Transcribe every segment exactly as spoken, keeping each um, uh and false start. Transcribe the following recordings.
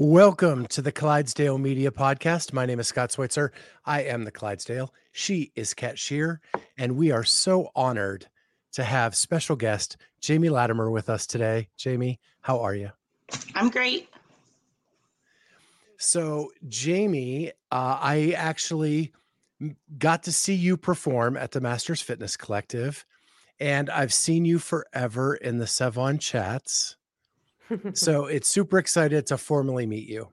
Welcome to the Clydesdale Media Podcast. My name is Scott Sweitzer. I am the Clydesdale. She is Kat Shear, and we are so honored to have special guest Jamie Latimer with us today. Jamie, how are you? I'm great. So, Jamie, uh, I actually got to see you perform at the Masters Fitness Collective, and I've seen you forever in the Sevan Chats. So it's super excited to formally meet you.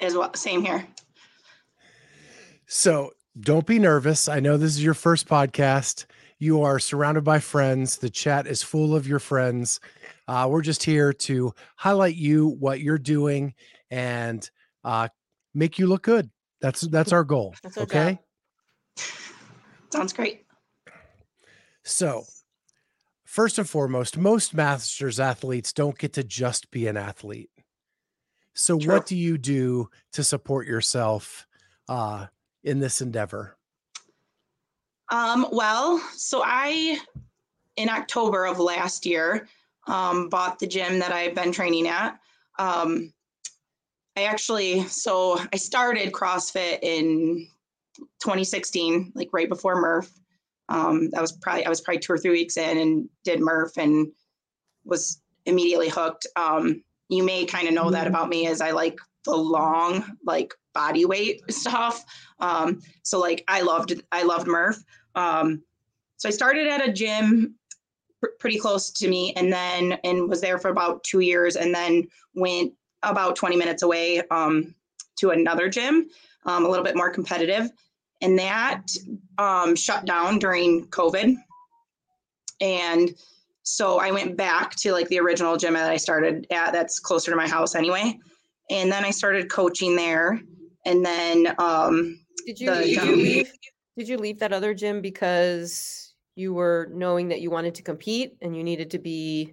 As well, same here. So don't be nervous. I know this is your first podcast. You are surrounded by friends. The chat is full of your friends. Uh, we're just here to highlight you, what you're doing, and uh, make you look good. That's that's our goal. That's okay. Job. Sounds great. So, first and foremost, most Masters athletes don't get to just be an athlete. So True. What do you do to support yourself uh, in this endeavor? Um, well, so I, in October of last year, um, bought the gym that I've been training at. Um, I actually, so I started CrossFit in twenty sixteen, like right before Murph. Um, that was probably, I was probably two or three weeks in and did Murph and was immediately hooked. Um, you may kind of know that about me as I like the long, like body weight stuff. Um, so like I loved, I loved Murph. Um, so I started at a gym pr- pretty close to me and then, and was there for about two years and then went about twenty minutes away, um, to another gym, um, a little bit more competitive. And that um, shut down during COVID. And so I went back to like the original gym that I started at, that's closer to my house anyway. And then I started coaching there. And then um, did you, the, did you um, leave? Did you leave that other gym because you were knowing that you wanted to compete and you needed to be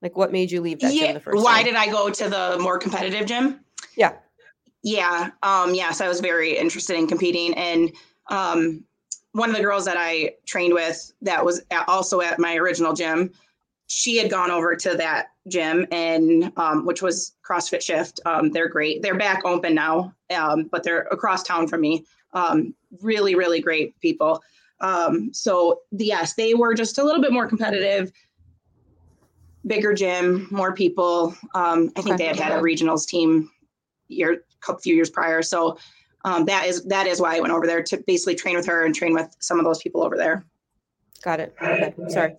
like, what made you leave that yeah, gym the first why time? Did I go to the more competitive gym? Yeah. Yeah. Um, yes, I was very interested in competing. And um, one of the girls that I trained with that was at, also at my original gym, she had gone over to that gym and um, which was CrossFit Shift. Um, they're great. They're back open now, um, but they're across town from me. Um, really, really great people. Um, so yes, they were just a little bit more competitive, bigger gym, more people. Um, I think okay. they had had a regionals team year couple few years prior. So um, that is, that is why I went over there to basically train with her and train with some of those people over there. Got it. Okay. Sorry.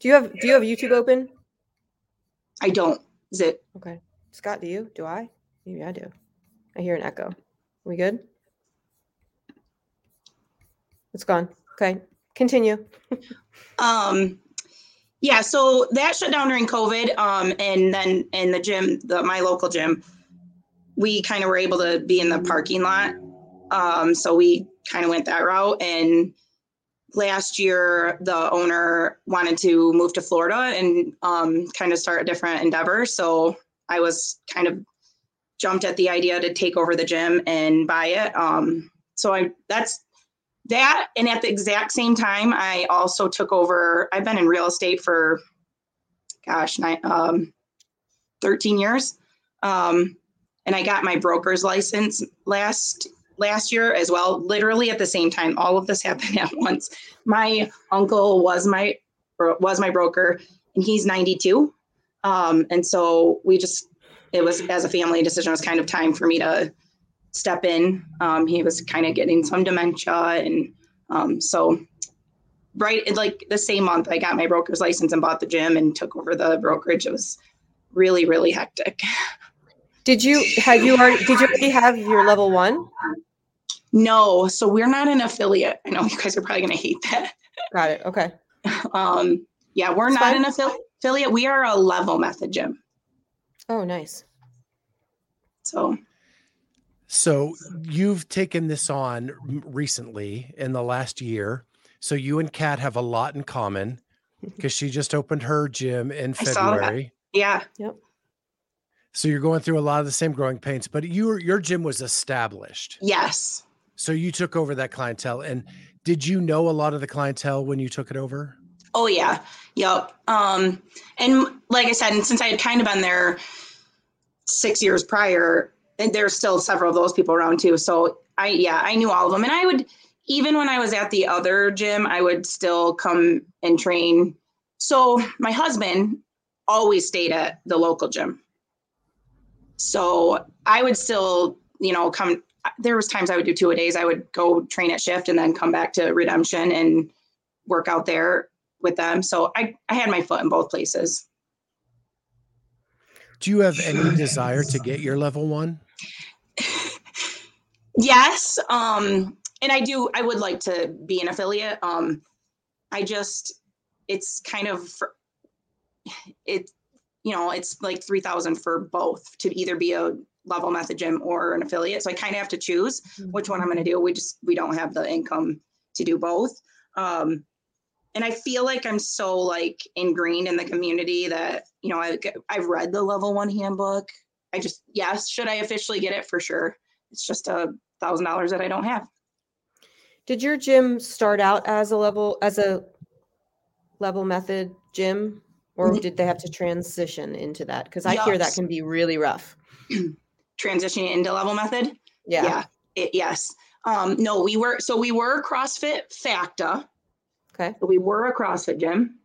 Do you have, do you have YouTube open? I don't. Is it? Okay. Scott, do you, do I? Maybe I do. I hear an echo. We good? It's gone. Okay. Continue. um, yeah. So that shut down during COVID. Um, and then in the gym, the, my local gym, we kind of were able to be in the parking lot. Um, so we kind of went that route. And last year, the owner wanted to move to Florida and um, kind of start a different endeavor. So I was kind of jumped at the idea to take over the gym and buy it. Um, so I that's that. And at the exact same time, I also took over. I've been in real estate for, gosh, nine, um, thirteen years. Um, And I got my broker's license last last year as well, literally at the same time. All of this happened at once. My uncle was my was my broker, and he's ninety-two. Um, and so we just, it was as a family decision, it was kind of time for me to step in. Um, he was kind of getting some dementia. And um, so right, like the same month, I got my broker's license and bought the gym and took over the brokerage. It was really, really hectic. Did you have you already did you already have your level one? No, so we're not an affiliate. I know you guys are probably going to hate that. Got it. Okay. Um, yeah, we're That's not fine. an affi- affiliate. We are a level method gym. Oh, nice. So So you've taken this on recently in the last year. So you and Kat have a lot in common because she just opened her gym in I February. Yeah. Yep. So you're going through a lot of the same growing pains, but your your gym was established. Yes. So you took over that clientele. And did you know a lot of the clientele when you took it over? Oh yeah. Yep. Um, and like I said, and since I had kind of been there six years prior, and there's still several of those people around too. So I, yeah, I knew all of them. And I would, even when I was at the other gym, I would still come and train. So my husband always stayed at the local gym. So I would still, you know, come, there was times I would do two a days. I would go train at Shift and then come back to Redemption and work out there with them. So I, I had my foot in both places. Do you have any desire to get your level one? Yes. Um, and I do, I would like to be an affiliate. Um, I just, it's kind of, it, you know, it's like three thousand for both to either be a level method gym or an affiliate. So I kind of have to choose which one I'm going to do. We just, we don't have the income to do both. Um, And I feel like I'm so like ingrained in the community that, you know, I, I've read the level one handbook. I just, yes, should I officially get it? For sure. It's just a thousand dollars that I don't have. Did your gym start out as a level, as a level method gym, or mm-hmm. did they have to transition into that? Because I yes. hear that can be really rough. Transitioning into level method? Yeah. yeah it, yes. Um, no, we were, so we were CrossFit FACTA. Okay. We were a CrossFit gym,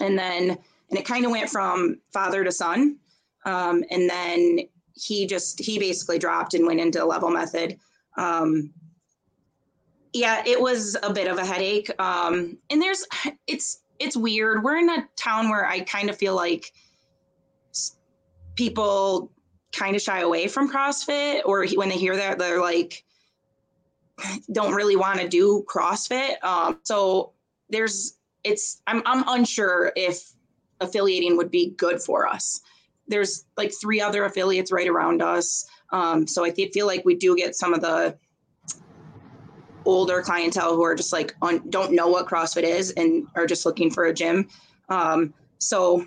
and then, and it kind of went from father to son. Um, and then he just, he basically dropped and went into level method. Um, yeah, it was a bit of a headache. Um, and there's, it's, it's weird. We're in a town where I kind of feel like people kind of shy away from CrossFit, or when they hear that, they're like, don't really want to do CrossFit. Um, so there's, it's, I'm, I'm unsure if affiliating would be good for us. There's like three other affiliates right around us. Um, so I th- feel like we do get some of the older clientele who are just like, un- don't know what CrossFit is and are just looking for a gym. Um, so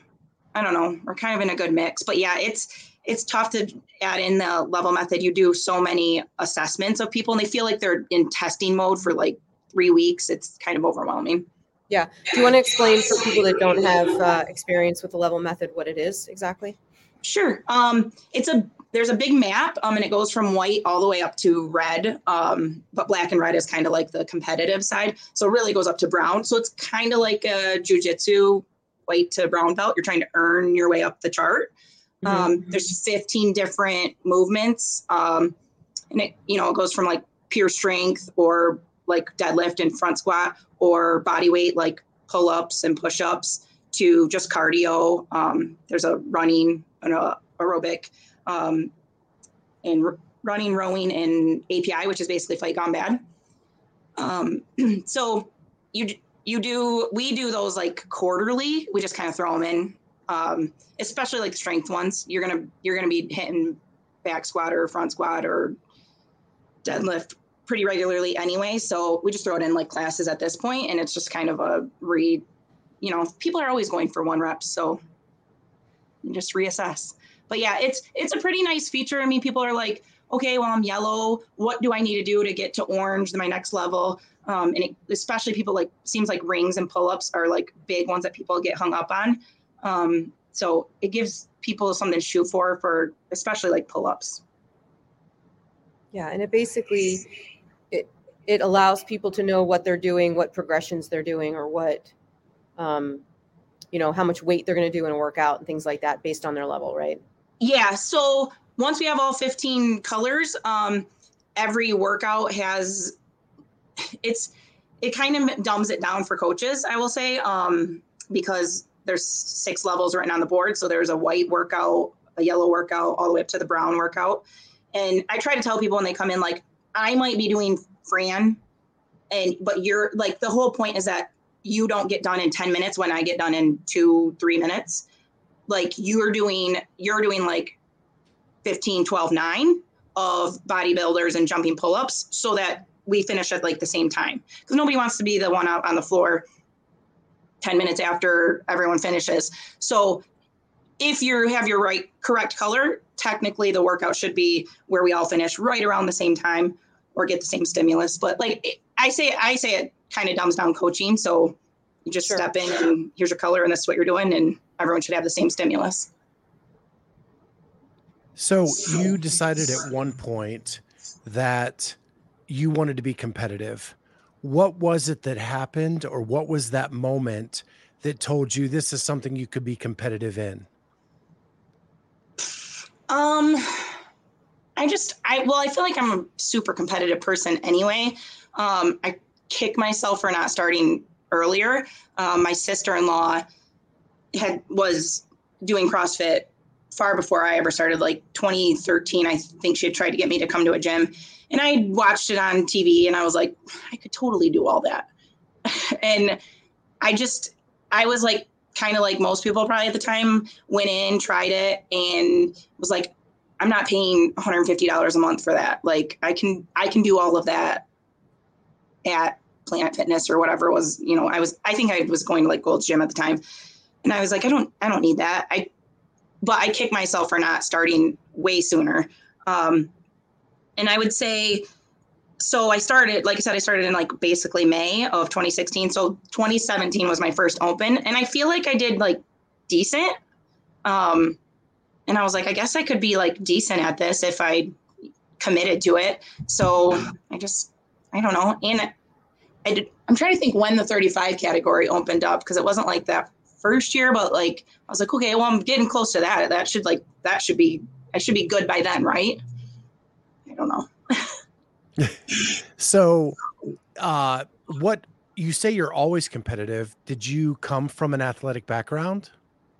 I don't know, we're kind of in a good mix, but yeah, it's, it's tough to add in the level method. You do so many assessments of people and they feel like they're in testing mode for like three weeks. It's kind of overwhelming. Yeah. Do you want to explain for people that don't have uh, experience with the level method, what it is exactly? Sure. Um, it's a, there's a big map um, and it goes from white all the way up to red. Um, but black and red is kind of like the competitive side. So it really goes up to brown. So it's kind of like a jujitsu, white to brown belt. You're trying to earn your way up the chart. Um, there's fifteen different movements. Um, and it, you know, it goes from like pure strength or like deadlift and front squat or body weight, like pull-ups and push-ups, to just cardio. Um, there's a running, an aerobic, um, and r- running, rowing, and A P I, which is basically fight gone bad. Um, so you, you do, we do those like quarterly, we just kind of throw them in. Um, especially like strength ones, you're going to, you're going to be hitting back squat or front squat or deadlift pretty regularly anyway. So we just throw it in like classes at this point, and it's just kind of a re, you know, people are always going for one rep. So you just reassess, but yeah, it's, it's a pretty nice feature. I mean, people are like, okay, well, I'm yellow. What do I need to do to get to orange, to my next level? Um, and it, especially people like, seems like rings and pull-ups are like big ones that people get hung up on. Um, so it gives people something to shoot for, for especially like pull-ups. Yeah. And it basically, it, it allows people to know what they're doing, what progressions they're doing, or what, um, you know, how much weight they're going to do in a workout and things like that based on their level. Right. Yeah. So once we have all fifteen colors, um, every workout has, it's, it kind of dumbs it down for coaches, I will say, um, because there's six levels written on the board. So there's a white workout, a yellow workout, all the way up to the brown workout. And I try to tell people when they come in, like, I might be doing Fran, and, but you're like, the whole point is that you don't get done in ten minutes when I get done in two, three minutes. Like you're doing, you're doing like fifteen, twelve, nine. of bodybuilders and jumping pull-ups so that we finish at like the same time, because nobody wants to be the one out on the floor ten minutes after everyone finishes. So if you have your right correct color, technically the workout should be where we all finish right around the same time or get the same stimulus. But like I say, I say it kind of dumbs down coaching. So you just sure. step in and here's your color and this is what you're doing, and everyone should have the same stimulus. So you decided at one point that you wanted to be competitive. What was it that happened, or what was that moment that told you this is something you could be competitive in? Um, I just, I, well, I feel like I'm a super competitive person anyway. Um, I kick myself for not starting earlier. Um, my sister-in-law had, was doing CrossFit far before I ever started, like twenty thirteen. I think she had tried to get me to come to a gym, and I watched it on T V and I was like, I could totally do all that. And I just, I was like, kind of like most people probably at the time, went in, tried it, and was like, I'm not paying one hundred fifty dollars a month for that. Like I can, I can do all of that at Planet Fitness or whatever was, you know, I was, I think I was going to like Gold's Gym at the time. And I was like, I don't, I don't need that. I, but I kicked myself for not starting way sooner. Um, and I would say, so I started, like I said, I started in like basically May of twenty sixteen. So twenty seventeen was my first open, and I feel like I did like decent. Um, and I was like, I guess I could be like decent at this if I committed to it. So I just, I don't know. And I did, I'm trying to think when the thirty-five category opened up, because it wasn't like that first year, but like, I was like, okay, well, I'm getting close to that. That should like, that should be, I should be good by then. Right. I don't know. So, uh, what you say, you're always competitive. Did you come from an athletic background?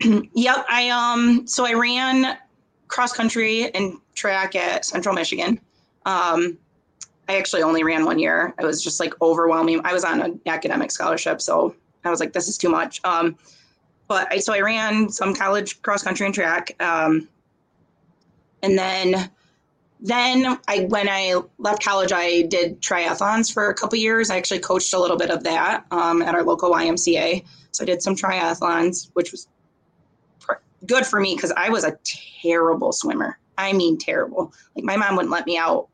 Yep. I, um, so I ran cross country and track at Central Michigan. Um, I actually only ran one year. It was just like overwhelming. I was on an academic scholarship, so I was like, this is too much. Um, but I, so I ran some college cross country and track. Um, and then, Then I, when I left college, I did triathlons for a couple of years. I actually coached a little bit of that um, at our local Y M C A. So I did some triathlons, which was pr- good for me because I was a terrible swimmer. I mean, terrible. Like my mom wouldn't let me out.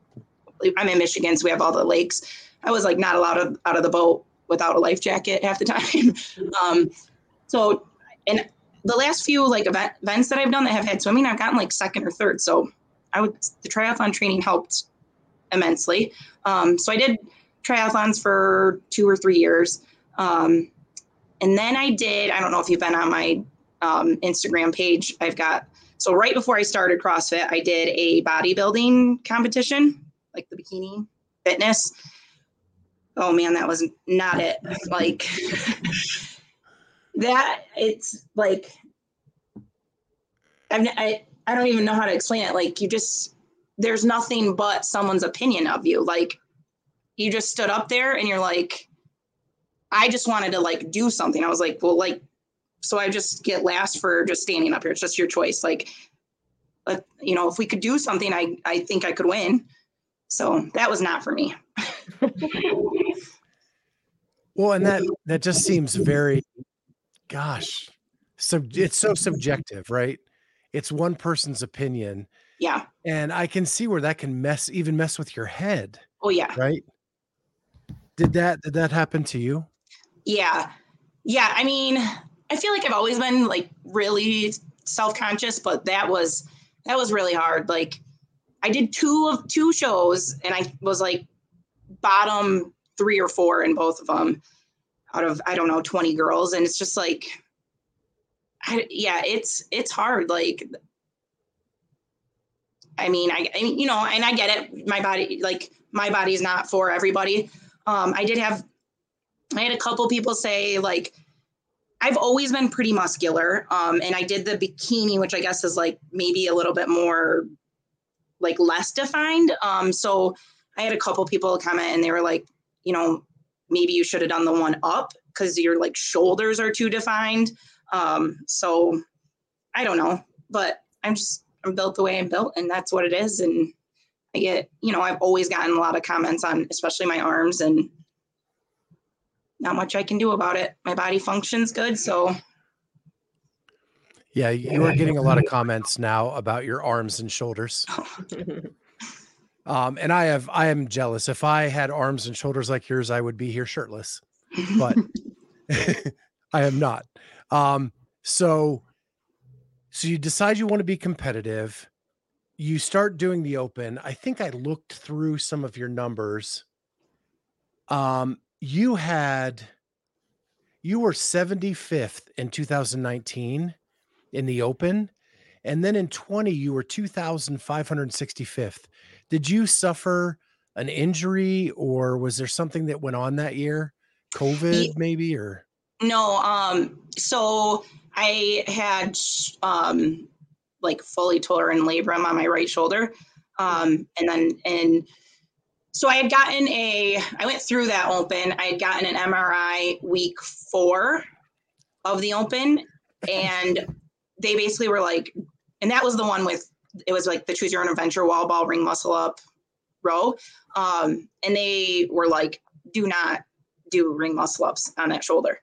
I'm in Michigan, so we have all the lakes. I was like not allowed to, out of the boat without a life jacket half the time. um, so, and the last few like event, events that I've done that have had swimming, I've gotten like second or third. So I would, the triathlon training helped immensely. Um, so I did triathlons for two or three years. Um, and then I did, I don't know if you've been on my um, Instagram page. I've got, so right before I started CrossFit, I did a bodybuilding competition, like the bikini fitness. Oh man, that was not it. Like that, it's like, I've, I, I don't even know how to explain it. Like you just, there's nothing but someone's opinion of you. Like you just stood up there and you're like, I just wanted to like do something. I was like, well, like, so I just get last for just standing up here. It's just your choice. Like, but you know, if we could do something, I, I think I could win. So that was not for me. Well, and that, that just seems very, gosh, so it's so subjective, right? It's one person's opinion. Yeah. And I can see where that can mess, even mess with your head. Oh yeah. Right. Did that, did that happen to you? Yeah. Yeah. I mean, I feel like I've always been like really self-conscious, but that was, that was really hard. Like I did two of two shows and I was like bottom three or four in both of them out of, I don't know, twenty girls. And it's just like, I, yeah, it's, it's hard. Like, I mean, I, I, you know, and I get it. My body, like my body is not for everybody. Um, I did have, I had a couple people say like, I've always been pretty muscular. Um, and I did the bikini, which I guess is like maybe a little bit more like less defined. Um, so I had a couple people comment and they were like, you know, maybe you should have done the one up because your like shoulders are too defined. Um, so I don't know, but I'm just, I'm built the way I'm built and that's what it is. And I get, you know, I've always gotten a lot of comments on, especially my arms, and not much I can do about it. My body functions good. So. Yeah. You are getting a lot of comments now about your arms and shoulders. um, and I have, I am jealous. If I had arms and shoulders like yours, I would be here shirtless, but I am not. Um, so, so you decide you want to be competitive. You start doing the open. I think I looked through some of your numbers. Um, you had, you were seventy-fifth in two thousand nineteen in the open. And then in twenty, you were two thousand five hundred sixty-fifth. Did you suffer an injury, or was there something that went on that year? COVID maybe, or? No. Um, so I had, um, like fully total and labrum on my right shoulder. Um, and then, and so I had gotten a, I went through that open. I had gotten an M R I week four of the open, and they basically were like, and that was the one with, it was like the choose your own adventure wall ball, ring muscle up row. Um, and they were like, do not do ring muscle ups on that shoulder.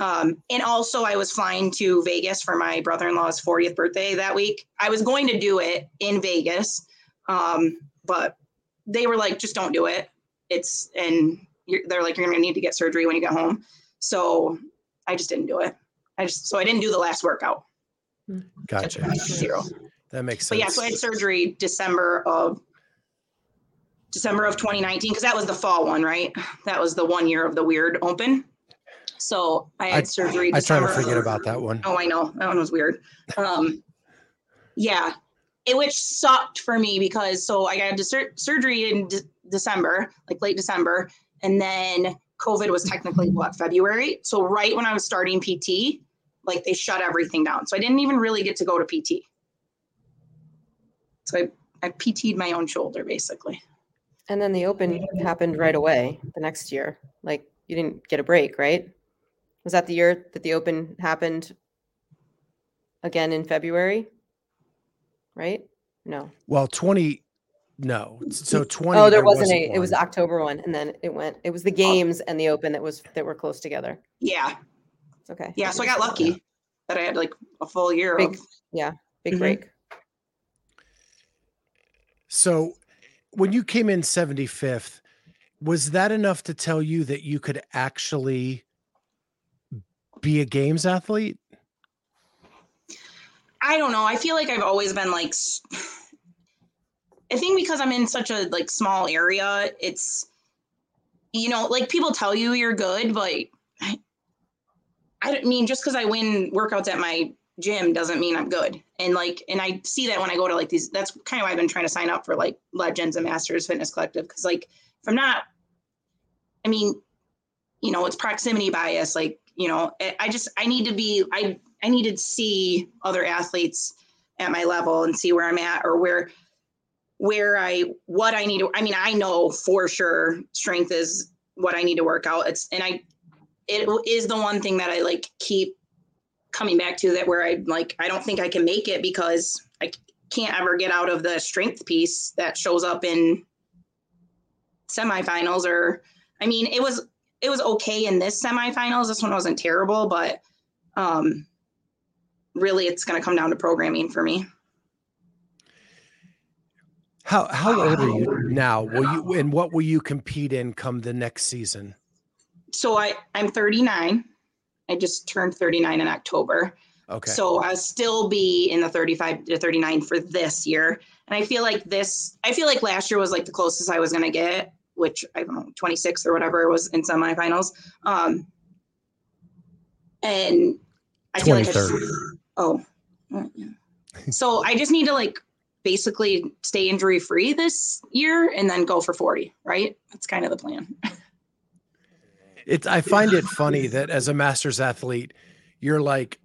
Um, and also I was flying to Vegas for my brother-in-law's fortieth birthday that week. I was going to do it in Vegas. Um, but they were like, just don't do it. It's, and you're, they're like, you're going to need to get surgery when you get home. So I just didn't do it. I just, so I didn't do the last workout. Gotcha. Zero. That makes sense. But yeah, so I had surgery December of December of twenty nineteen. Cause that was the fall one, right? That was the one year of the weird open. So I had I, surgery. I December. try to forget about that one. Oh, I know. That one was weird. Um, yeah. It, which sucked for me because, so I got sur- surgery in de- December, like late December. And then COVID was technically what, February. So right when I was starting P T, like they shut everything down. So I didn't even really get to go to P T. So I, I P T'd my own shoulder basically. And then the open happened right away the next year. Like you didn't get a break, right? Was that the year that the open happened again in February? Right? No. Well, twenty, no. So twenty. Oh, there, there wasn't, wasn't a, one. It was the October one. And then it went, it was the games and the open that was, that were close together. Yeah. It's okay. Yeah. So I got lucky yeah. that I had like a full year. Big, of, yeah. Big mm-hmm. break. So when you came in seventy-fifth, was that enough to tell you that you could actually be a games athlete? I don't know. I feel like I've always been like, I think because I'm in such a like small area, it's, you know, like people tell you you're good, but I, I don't mean just cause I win workouts at my gym doesn't mean I'm good. And like, and I see that when I go to like these, that's kind of why I've been trying to sign up for like Legends and Masters Fitness Collective. Cause like, if I'm not, I mean, you know, it's proximity bias. Like, you know, I just, I need to be, I, I needed to see other athletes at my level and see where I'm at or where, where I, what I need to, I mean, I know for sure strength is what I need to work out. It's, and I, it is the one thing that I like keep coming back to that where I like, I don't think I can make it because I can't ever get out of the strength piece that shows up in semifinals or, I mean, it was, it was okay in this semifinals. This one wasn't terrible, but um, really it's going to come down to programming for me. How how old are you now? Will you and what will you compete in come the next season? So I, I'm thirty-nine. I just turned thirty-nine in October. Okay. So I'll still be in the thirty-five to thirty-nine for this year. And I feel like this, I feel like last year was like the closest I was going to get, which I don't know, twenty-six or whatever was in semifinals. Um, and I feel like, I just, oh, so I just need to like basically stay injury free this year and then go for forty, right? That's kind of the plan. It's, I find it funny that as a master's athlete, you're like,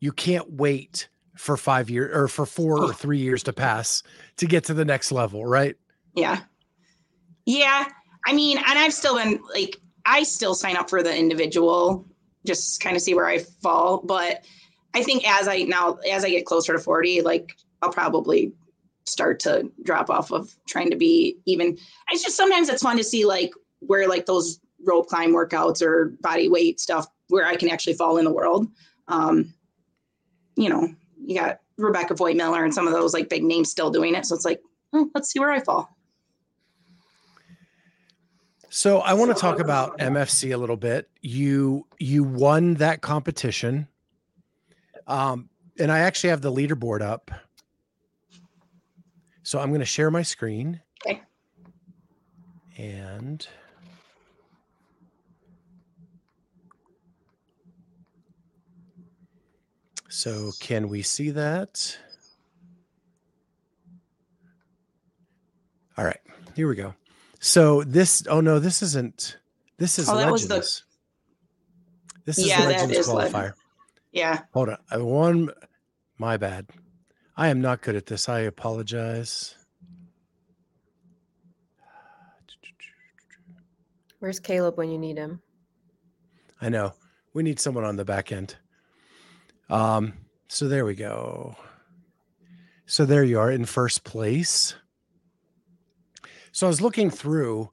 you can't wait for five years or for four oh. or three years to pass to get to the next level. Right. Yeah. Yeah. I mean, and I've still been like, I still sign up for the individual, just kind of see where I fall. But I think as I now, as I get closer to forty, like I'll probably start to drop off of trying to be even. It's just sometimes it's fun to see like where like those rope climb workouts or body weight stuff where I can actually fall in the world. Um, you know, you got Rebecca Voigt Miller and some of those like big names still doing it. So it's like, oh, let's see where I fall. So I want to talk about M F C a little bit. You, you won that competition. Um, and I actually have the leaderboard up. So I'm going to share my screen. Okay. And so can we see that? All right, here we go. So this, oh no, this isn't, this is oh, Legends. That was the, this is yeah, Legends that is qualifier. Legend. Yeah. Hold on. I won. My bad. I am not good at this. I apologize. Where's Caleb when you need him? I know. We need someone on the back end. Um. So there we go. So there you are in first place. So I was looking through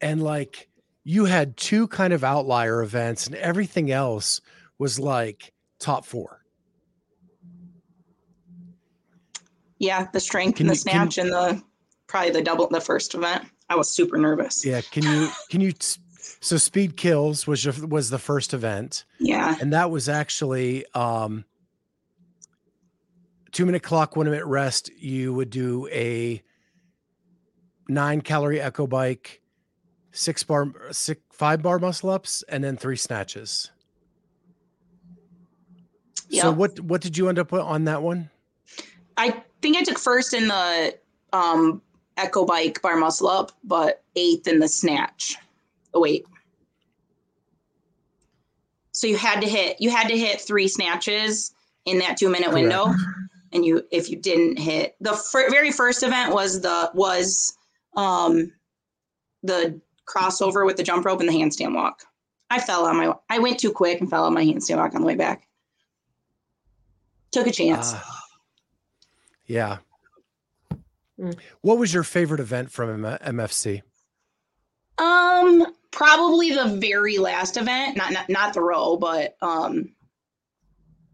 and like you had two kind of outlier events and everything else was like top four. Yeah. The strength and the snatch and the, probably the double, the first event. I was super nervous. Yeah. Can you, can you, so Speed Kills was your, was the first event. Yeah. And that was actually, um, two minute clock, one minute rest. You would do a nine calorie echo bike, six bar, six, five bar muscle ups, and then three snatches. Yep. So what, what did you end up on that one? I think I took first in the, um, echo bike bar muscle up, but eighth in the snatch. Oh, wait. So you had to hit, you had to hit three snatches in that two minute window. Correct. And you, if you didn't hit the fir- very first event was the, was, um, the crossover with the jump rope and the handstand walk. I fell on my, I went too quick and fell on my handstand walk on the way back. Took a chance. Uh, yeah. Mm. What was your favorite event from M F C? Um, probably the very last event, not, not, not the row, but, um,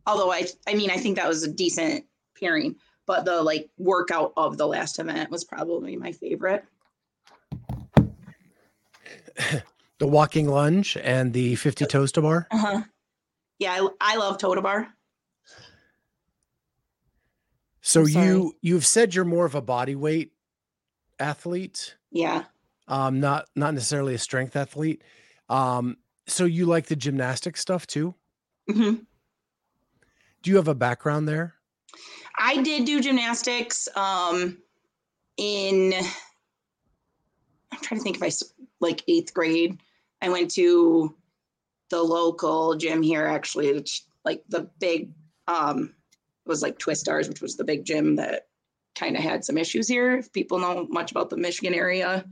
although I, I mean, I think that was a decent pairing, but the like workout of the last event was probably my favorite. The walking lunge and the fifty toes to bar. Uh-huh. Yeah. I, I love toe to bar. So you, you've said you're more of a body weight athlete. Yeah. Um, not, not necessarily a strength athlete. Um, so you like the gymnastic stuff too? Mm-hmm. Do you have a background there? I did do gymnastics, um, in, I'm trying to think if I like eighth grade, I went to the local gym here, actually, which like the big, um, it was like Twistars, which was the big gym that kind of had some issues here. If people know much about the Michigan area,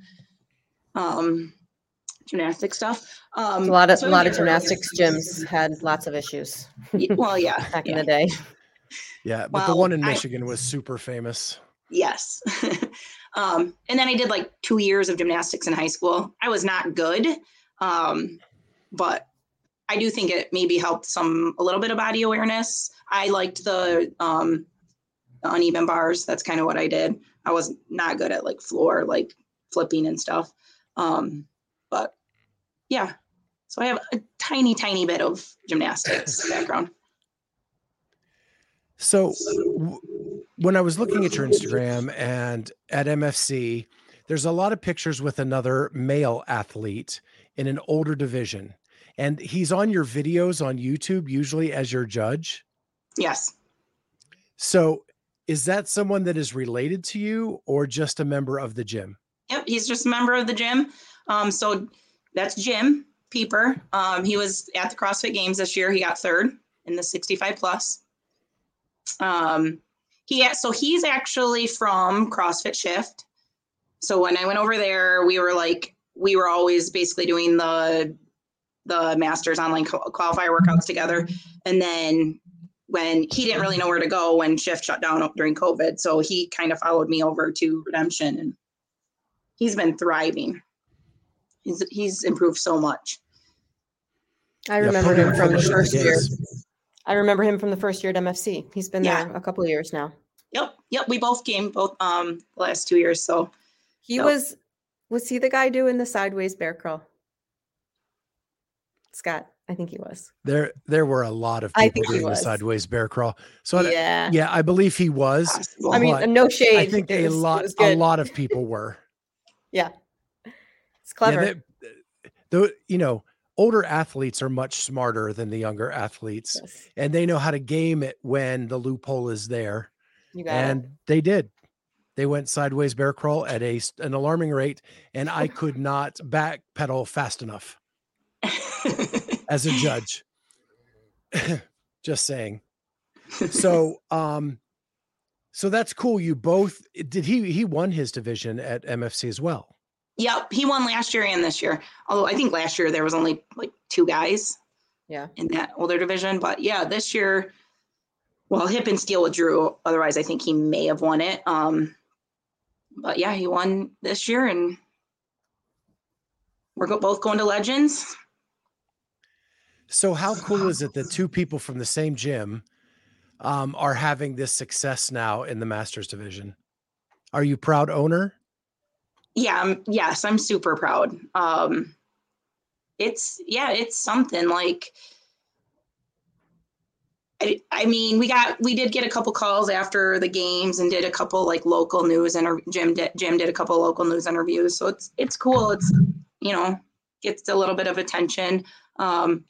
um, gymnastics stuff. Um, a lot of, so a lot of gymnastics gyms had lots of issues. Well, yeah. Back yeah. in the day. Yeah. But well, the one in Michigan I, was super famous. Yes. um, and then I did like two years of gymnastics in high school. I was not good. Um, but I do think it maybe helped some, a little bit of body awareness. I liked the, um, the uneven bars. That's kind of what I did. I was not good at like floor, like flipping and stuff. Um, but yeah, so I have a tiny, tiny bit of gymnastics background. So w- when I was looking at your Instagram and at M F C, there's a lot of pictures with another male athlete in an older division. And he's on your videos on YouTube, usually as your judge. Yes. So is that someone that is related to you or just a member of the gym? Yep. He's just a member of the gym. Um, so that's Jim Peeper. Um, he was at the CrossFit Games this year. He got third in the sixty-five plus. Um, he, so he's actually from CrossFit Shift. So when I went over there, we were like, we were always basically doing the, the Masters online qualifier workouts together. And then when he didn't really know where to go when Shift shut down during COVID. So he kind of followed me over to Redemption, and he's been thriving. He's, he's improved so much. I remember yeah, him from the first year. I remember him from the first year at M F C. He's been yeah. there a couple of years now. Yep. Yep. We both came both um the last two years. So he so. was, was he the guy doing the sideways bear curl? Scott, I think he was. There, there were a lot of people doing the sideways bear crawl. So yeah, I, yeah, I believe he was. I mean, no shade. I think was, a lot, a lot of people were. Yeah, it's clever. Yeah, though, you know, older athletes are much smarter than the younger athletes, yes. and they know how to game it when the loophole is there. You got and it. They did. They went sideways bear crawl at a an alarming rate, and I could not backpedal fast enough. As a judge, just saying. So, um, so that's cool. You both did. He he won his division at M F C as well. Yep, he won last year and this year. Although I think last year there was only like two guys. Yeah, in that older division, but yeah, this year, well, hip and steel with Drew. Otherwise, I think he may have won it. Um, but yeah, he won this year, and we're both going to Legends. So how cool is it that two people from the same gym um, are having this success now in the Masters division? Are you proud owner? Yeah. I'm, yes. I'm super proud. Um, it's yeah, it's something like, I, I mean, we got, we did get a couple calls after the games and did a couple like local news and inter- Jim did, Jim did a couple local news interviews. So it's, it's cool. It's, you know, gets a little bit of attention. Um,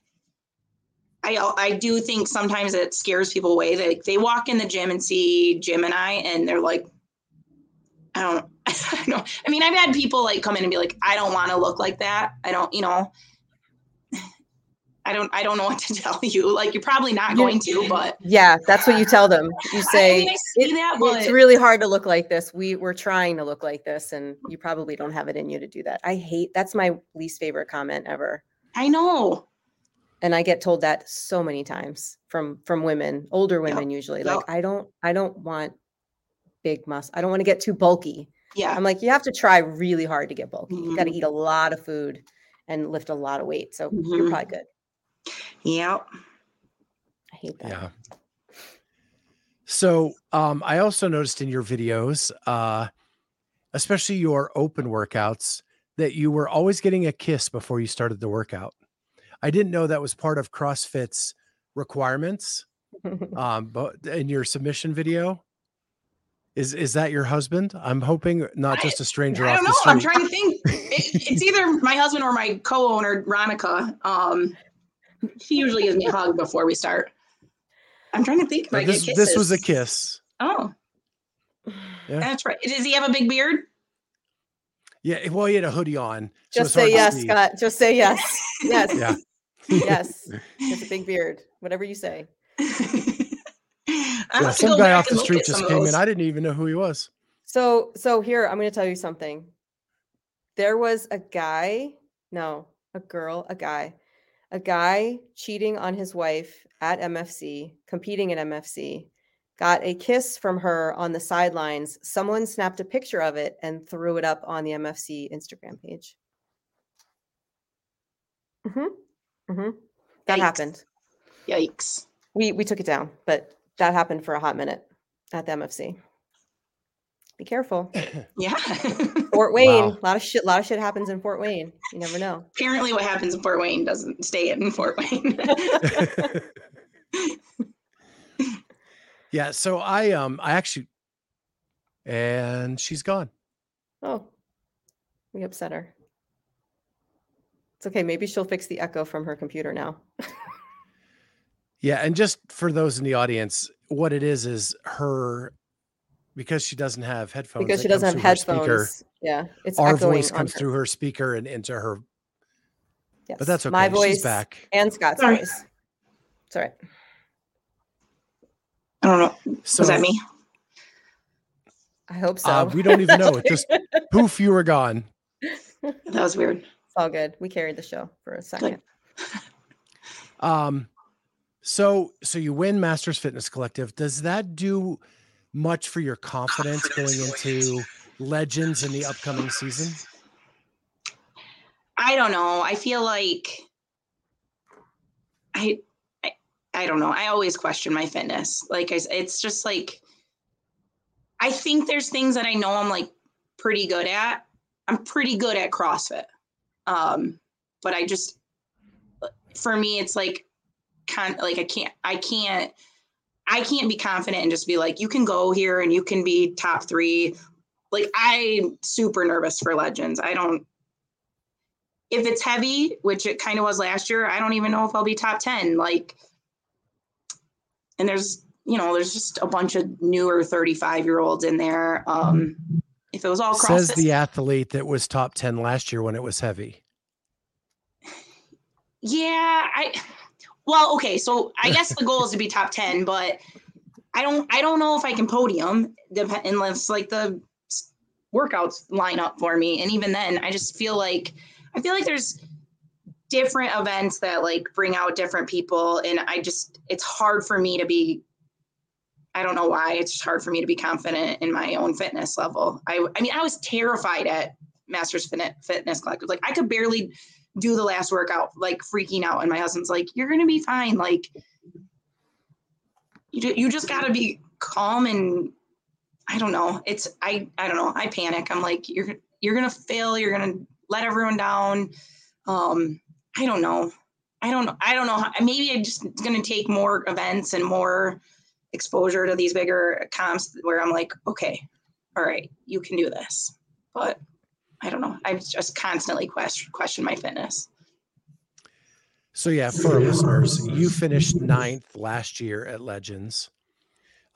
I I do think sometimes it scares people away. They they walk in the gym and see Jim and I, and they're like, I don't, I don't. I mean, I've had people like come in and be like, I don't want to look like that. I don't, you know, I don't, I don't know what to tell you. Like, you're probably not going to, but yeah, that's what you tell them. You say, I mean, I see it, that, but it's really hard to look like this. We we're trying to look like this, and you probably don't have it in you to do that. I hate, that's my least favorite comment ever. I know. And I get told that so many times from, from women, older women, yep. usually yep. like, I don't, I don't want big muscle. I don't want to get too bulky. Yeah. I'm like, you have to try really hard to get bulky. Mm-hmm. You got to eat a lot of food and lift a lot of weight. So mm-hmm. you're probably good. Yep. I hate that. Yeah. So, um, I also noticed in your videos, uh, especially your open workouts, that you were always getting a kiss before you started the workout. I didn't know that was part of CrossFit's requirements. Um, but in your submission video, is is that your husband? I'm hoping not I, just a stranger. I don't off know. The street. I'm trying to think. It, it's either my husband or my co-owner, Ronica. Um, she usually gives me a hug before we start. I'm trying to think. If I this, get this was a kiss. Oh, yeah. That's right. Does he have a big beard? Yeah, well, he had a hoodie on. Just so say yes, Scott. Just say yes. Yes. Yeah. Yes. It's a big beard. Whatever you say. Yeah, some guy off the street just came in. I didn't even know who he was. So, so here, I'm going to tell you something. There was a guy, no, a girl, a guy, a guy cheating on his wife at M F C, competing at M F C, got a kiss from her on the sidelines. Someone snapped a picture of it and threw it up on the M F C Instagram page. Mm-hmm. Mm-hmm. That Yikes. happened. Yikes. We we took it down, but that happened for a hot minute at the M F C. Be careful. Yeah. Fort Wayne. Wow. A lot of shit. A lot of shit happens in Fort Wayne. You never know. Apparently, what happens in Fort Wayne doesn't stay in Fort Wayne. Yeah. So I um I actually, and she's gone. Oh, we upset her. It's okay. Maybe she'll fix the echo from her computer now. Yeah. And just for those in the audience, what it is, is her, because she doesn't have headphones. Because she doesn't have headphones. Speaker, yeah. It's our voice comes her. through her speaker and into her. Yes. But that's okay. My voice she's back. And Scott's Sorry. voice. It's all right. I don't know. So, was that me? I hope so. Uh, we don't even know. It just poof, you were gone. That was weird. It's all good. We carried the show for a second. Um, So, so you win Masters Fitness Collective. Does that do much for your confidence, confidence going into going Legends in the upcoming season? I don't know. I feel like I, I, I don't know. I always question my fitness. Like I, it's just like, I think there's things that I know I'm like pretty good at. I'm pretty good at CrossFit. Um, but I just, for me, it's like, kind like I can't, I can't, I can't be confident and just be like, you can go here and you can be top three. Like, I'm super nervous for Legends. I don't, if it's heavy, which it kind of was last year, I don't even know if I'll be top ten. Like, and there's, you know, there's just a bunch of newer thirty-five year olds in there. Um, if it was all CrossFit. Says the athlete that was top ten last year when it was heavy. Yeah. I, well, okay. So I guess the goal is to be top ten, but I don't, I don't know if I can podium unless like the workouts line up for me. And even then I just feel like, I feel like there's different events that like bring out different people. And I just, it's hard for me to be, I don't know why it's just hard for me to be confident in my own fitness level. I I mean, I was terrified at Masters Fitness Collective. Like I could barely do the last workout, like freaking out. And my husband's like, you're going to be fine. Like you, you just gotta be calm. And I don't know. It's, I, I don't know. I panic. I'm like, you're, you're going to fail. You're going to let everyone down. Um, I don't know. I don't know. I don't know. How, maybe I'm just going to take more events and more exposure to these bigger comps where I'm like, okay, all right, you can do this. But I don't know. I just constantly question, question my fitness. So yeah, for our listeners, you finished ninth last year at Legends.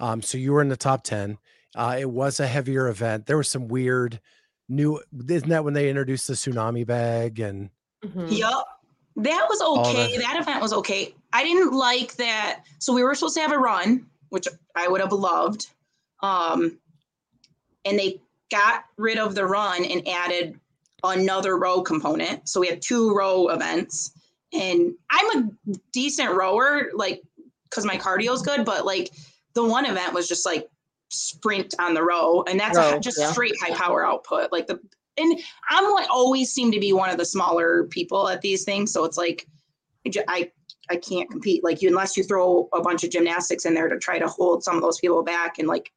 Um, so you were in the top ten. Uh, it was a heavier event. There was some weird new, isn't that when they introduced the tsunami bag and mm-hmm. Yep. That was okay. That. that event was okay. I didn't like that. So we were supposed to have a run, which I would have loved. Um, and they got rid of the run and added another row component. So we had two row events and I'm a decent rower, like, cause my cardio is good, but like the one event was just like sprint on the row. And that's oh, a, just yeah. straight high power output. Like the, and I'm what always seem to be one of the smaller people at these things. So it's like, I, I can't compete. Like you, unless you throw a bunch of gymnastics in there to try to hold some of those people back and like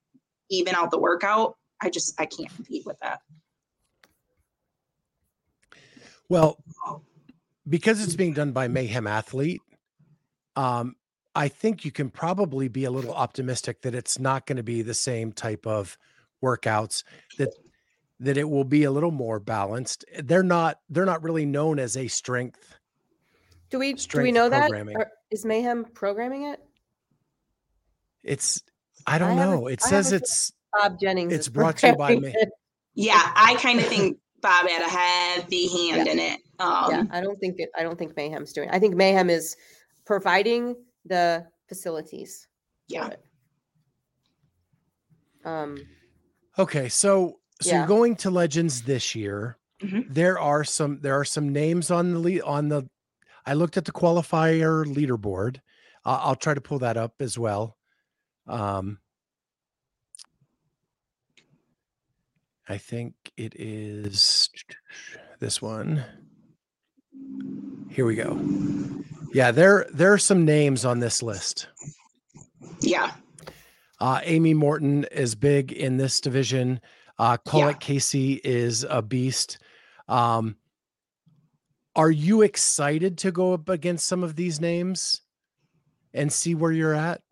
even out the workout. I just, I can't compete with that. Well, because it's being done by Mayhem Athlete, um, I think you can probably be a little optimistic that it's not going to be the same type of workouts, that, that it will be a little more balanced. They're not, they're not really known as a strength. Do we, strength do we know that? Or is Mayhem programming it? It's, I don't I know. A, it I says it's, Bob Jennings. It's brought to you by me. Yeah, I kind of think Bob had a heavy hand yeah. in it. Um, yeah, I don't think it. I don't think Mayhem's doing. I think Mayhem is providing the facilities. Yeah. Um. Okay, so so yeah. going to Legends this year, mm-hmm. there are some there are some names on the lead on the. I looked at the qualifier leaderboard. Uh, I'll try to pull that up as well. Um. I think it is this one. Here we go. Yeah, there, there are some names on this list. Yeah. Uh, Amy Morton is big in this division. Uh, Colette yeah. Casey is a beast. Um, are you excited to go up against some of these names and see where you're at?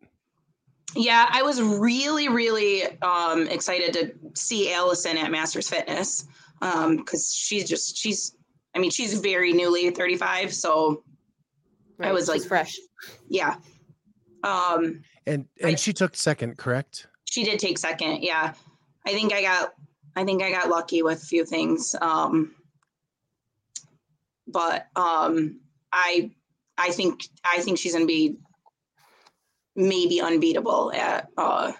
Yeah, I was really, really um, excited to see Allison at Masters Fitness um, because she's just, she's, I mean, she's very newly thirty-five. So right, I was like fresh. Yeah. Um, and and I, she took second, correct? She did take second. Yeah. I think I got, I think I got lucky with a few things. Um, but um, I, I think, I think she's going to be maybe unbeatable at, uh,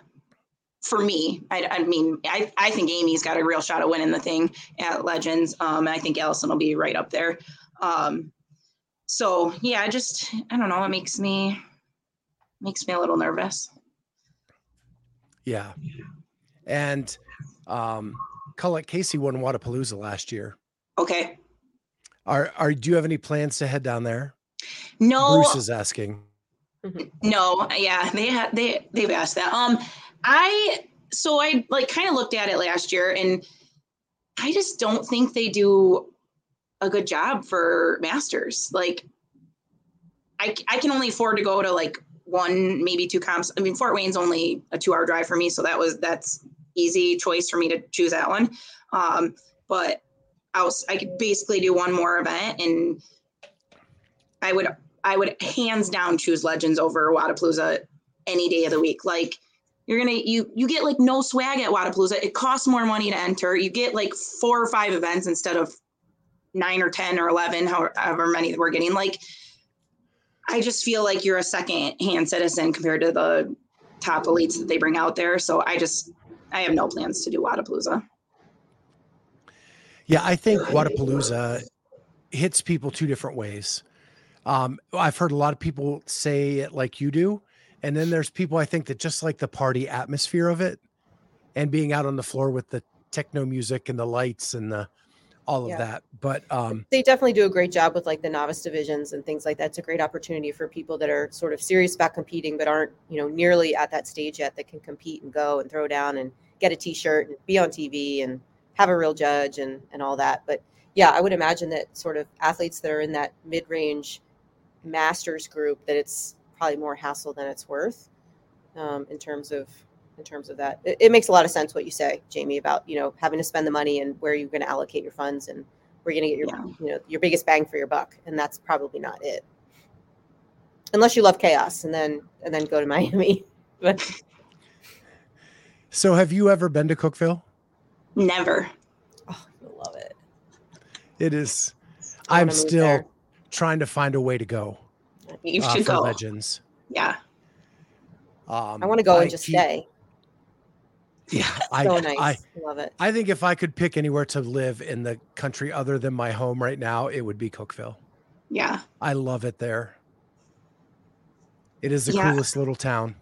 for me. I, I mean, I, I think Amy's got a real shot at winning the thing at Legends. Um, and I think Allison will be right up there. Um, so yeah, I just, I don't know. It makes me, makes me a little nervous. Yeah. And um, Colette Casey won Wodapalooza last year. Okay. Are are do you have any plans to head down there? No. Bruce is asking. No, yeah, they ha- they they've asked that. Um, I so I like kind of looked at it last year, and I just don't think they do a good job for Masters. Like, I I can only afford to go to like one, maybe two comps. I mean, Fort Wayne's only a two hour drive for me, so that was that's easy choice for me to choose that one. Um, but I was I could basically do one more event, and I would. I would hands down choose Legends over Wodapalooza any day of the week. Like you're going to, you, you get like no swag at Wodapalooza. It costs more money to enter. You get like four or five events instead of nine or ten or eleven, however many we're getting. Like, I just feel like you're a second hand citizen compared to the top elites that they bring out there. So I just, I have no plans to do Wodapalooza. Yeah. I think Wodapalooza hits people two different ways. Um, I've heard a lot of people say it like you do. And then there's people I think that just like the party atmosphere of it and being out on the floor with the techno music and the lights and the, all of yeah. that. But, um, they definitely do a great job with like the novice divisions and things like that. It's a great opportunity for people that are sort of serious about competing, but aren't, you know, nearly at that stage yet, that can compete and go and throw down and get a t-shirt and be on T V and have a real judge and, and all that. But yeah, I would imagine that sort of athletes that are in that mid-range Masters group, that it's probably more hassle than it's worth um in terms of in terms of that. It, it makes a lot of sense what you say, Jamie, about, you know, having to spend the money and where you're going to allocate your funds and where you're going to get your yeah. you know, your biggest bang for your buck, and that's probably not it, unless you love chaos and then and then go to Miami. So have you ever been to Cookeville? Never. Oh, I love it. It is. I'm still there. Trying to find a way to go. You should uh, go. Legends. Yeah. Um, I want to go I and just keep, stay. Yeah. I, so nice. I, I love it. I think if I could pick anywhere to live in the country other than my home right now, it would be Cookeville. Yeah. I love it there. It is the yeah. coolest little town.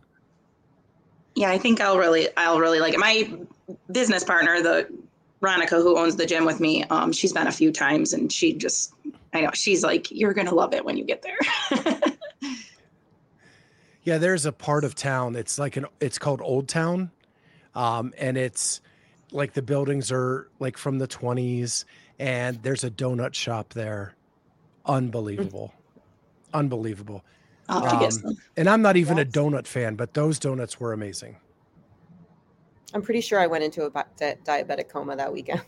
Yeah. I think I'll really, I'll really like it. My business partner, the Ronica, who owns the gym with me, um, she's been a few times and she just, I know, she's like, you're going to love it when you get there. Yeah, there's a part of town. It's like an, it's called Old Town. Um, and it's like the buildings are like from the twenties and there's a donut shop there. Unbelievable. Mm-hmm. Unbelievable. I'll have to um, get some. And I'm not even yes. a donut fan, but those donuts were amazing. I'm pretty sure I went into a bi- di- diabetic coma that weekend.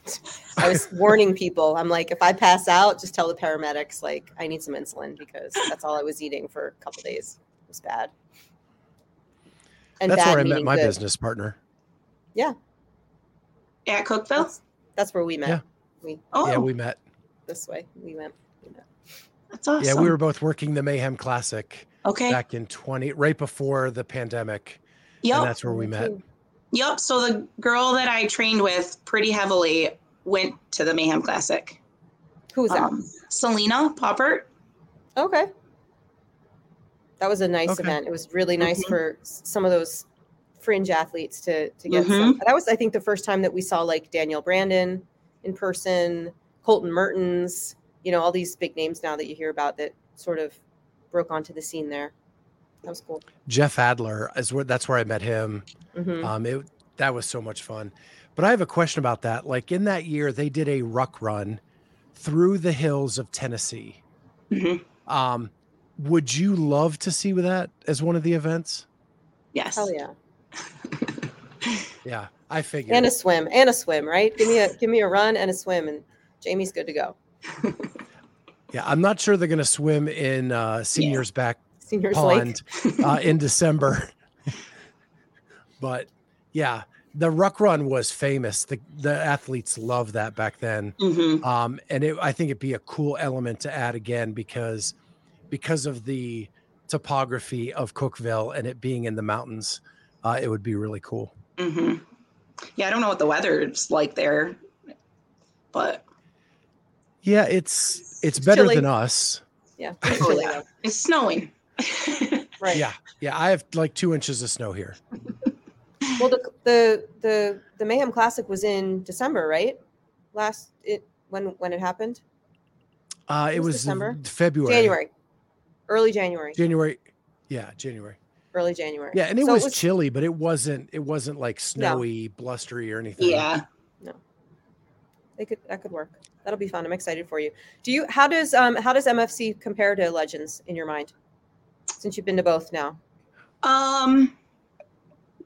I was warning people. I'm like, if I pass out, just tell the paramedics, like, I need some insulin, because that's all I was eating for a couple of days. It was bad. And that's bad where I met my good. business partner. Yeah. At Cookeville? That's, that's where we met. Yeah. We, oh. yeah, we met. This way. We went. We met. That's awesome. Yeah, we were both working the Mayhem Classic okay. back in twenty, right before the pandemic. Yep. And that's where we met. Yep. So the girl that I trained with pretty heavily went to the Mayhem Classic. Who's that? Um, Selena Poppert. Okay. That was a nice okay. event. It was really nice mm-hmm. for some of those fringe athletes to to get mm-hmm. some. That was, I think, the first time that we saw like Daniel Brandon in person, Colton Mertens, you know, all these big names now that you hear about that sort of broke onto the scene there. That was cool. Jeff Adler is where that's where I met him. Mm-hmm. Um, it that was so much fun. But I have a question about that. Like in that year, they did a ruck run through the hills of Tennessee. Mm-hmm. Um, would you love to see that as one of the events? Yes. Hell yeah. Yeah, I figured. And a swim, and a swim, right? Give me a give me a run and a swim, and Jamie's good to go. Yeah, I'm not sure they're going to swim in uh, seniors yeah. back. Seniors pond uh, in December. But yeah, the ruck run was famous. The the athletes loved that back then. Mm-hmm. Um, and it, I think it'd be a cool element to add again because because of the topography of Cookeville and it being in the mountains, uh, it would be really cool. Mm-hmm. Yeah, I don't know what the weather's like there, but yeah, it's it's, it's better chilly. Than us. Yeah, it's, oh, yeah. It's snowing. Right. Yeah. Yeah. I have like two inches of snow here. Well, the, the, the, the Mayhem Classic was in December, right? Last it, when, when it happened? Uh, it was, it was December, February, January, early January, January. Yeah. January, early January. Yeah. And it, so was, it was chilly, but it wasn't, it wasn't like snowy, no. blustery or anything. Yeah. No, they could, that could work. That'll be fun. I'm excited for you. Do you, how does, um, how does M F C compare to Legends in your mind? Since you've been to both now. Um,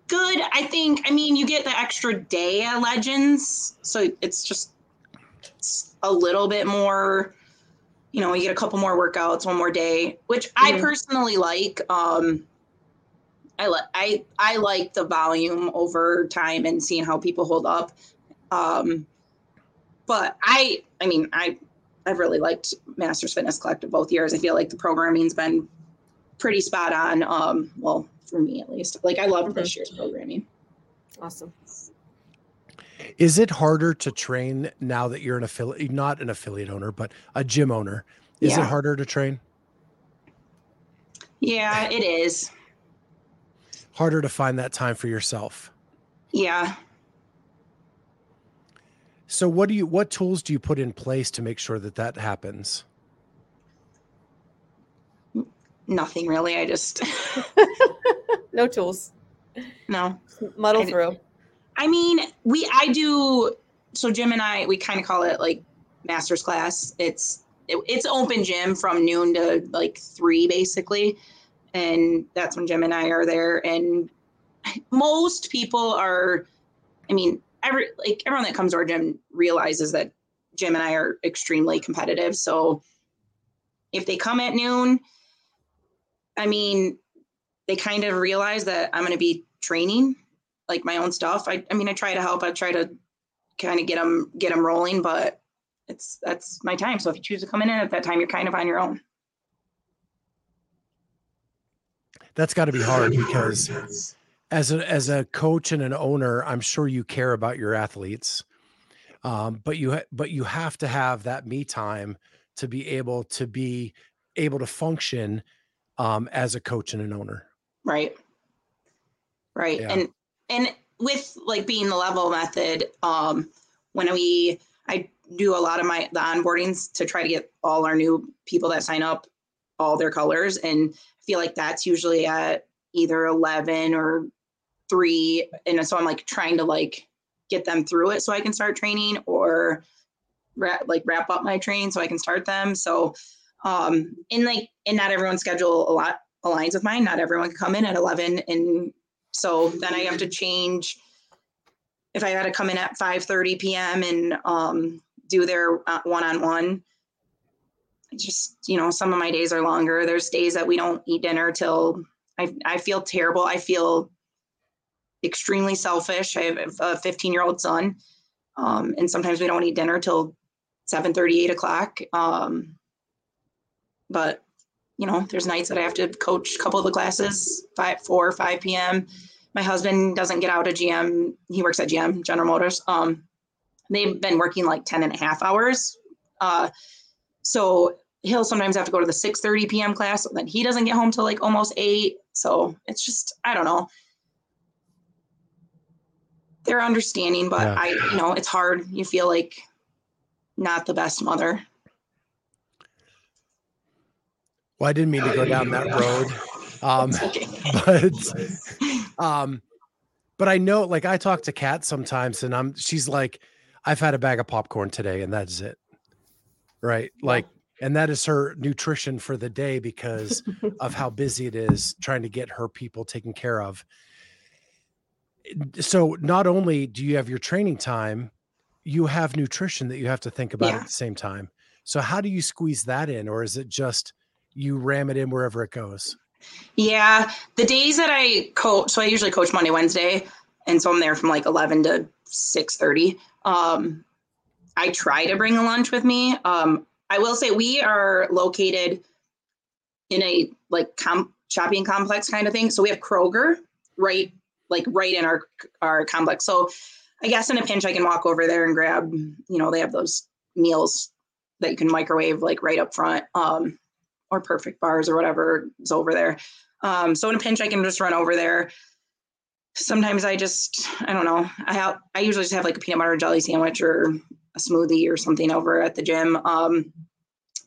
good. I think, I mean, you get the extra day at Legends, so it's just it's a little bit more, you know, you get a couple more workouts, one more day, which mm-hmm. I personally like. Um, I, li- I, I like the volume over time and seeing how people hold up. Um, but I, I mean, I, I've really liked Masters Fitness Collective both years. I feel like the programming's been pretty spot on. Um, well, for me at least, like I loved this year's programming. Awesome. Is it harder to train now that you're an affiliate, not an affiliate owner, but a gym owner? Is yeah. it harder to train? Yeah, it is. Harder to find that time for yourself. Yeah. So what do you, what tools do you put in place to make sure that that happens? Nothing really. I just no tools. No. Muddle I, through. I mean, we I do so Jim and I we kind of call it like master's class. It's it, it's open gym from noon to like three basically. And that's when Jim and I are there. And most people are I mean, every like everyone that comes to our gym realizes that Jim and I are extremely competitive. So if they come at noon, I mean, they kind of realize that I'm going to be training like my own stuff. I, I mean, I try to help. I try to kind of get them, get them rolling, but it's, that's my time. So if you choose to come in at that time, you're kind of on your own. That's got to be hard because as a, as a coach and an owner, I'm sure you care about your athletes. Um, but you, ha- but you have to have that me time to be able to be able to function Um, as a coach and an owner. Right. Right. Yeah. And, and with like being the level method, um, when we, I do a lot of my, the onboardings to try to get all our new people that sign up, all their colors. And I feel like that's usually at either eleven or three. And so I'm like trying to like get them through it so I can start training or wrap, like wrap up my training so I can start them. So Um, and like, and not everyone's schedule a lot aligns with mine. Not everyone can come in at eleven. And so then I have to change if I had to come in at five thirty p.m. and, um, do their one-on-one. Just, you know, some of my days are longer. There's days that we don't eat dinner till I, I feel terrible. I feel extremely selfish. I have a fifteen year old son. Um, and sometimes we don't eat dinner till seven thirty, eight o'clock. Um, But, you know, there's nights that I have to coach a couple of the classes, five, four, five p.m. My husband doesn't get out of G M. He works at G M, General Motors. Um, they've been working like ten and a half hours. Uh, so he'll sometimes have to go to the six thirty p.m. class. So then he doesn't get home till like almost eight. So it's just, I don't know. They're understanding, but yeah. I, you know, it's hard. You feel like not the best mother. Well, I didn't mean to go down that road, um, but um, but I know, like I talk to Kat sometimes, and I'm she's like, I've had a bag of popcorn today, and that's it, right? Like, and that is her nutrition for the day because of how busy it is trying to get her people taken care of. So not only do you have your training time, you have nutrition that you have to think about yeah. at the same time. So how do you squeeze that in, or is it just you ram it in wherever it goes? Yeah. The days that I coach, so I usually coach Monday, Wednesday. And so I'm there from like eleven to six thirty. Um, I try to bring a lunch with me. Um, I will say we are located in a like com- shopping complex kind of thing. So we have Kroger, right? Like right in our, our complex. So I guess in a pinch, I can walk over there and grab, you know, they have those meals that you can microwave like right up front. Um, or Perfect Bars or whatever is over there. Um, so in a pinch, I can just run over there. Sometimes I just, I don't know. I have, I usually just have like a peanut butter and jelly sandwich or a smoothie or something over at the gym. Um,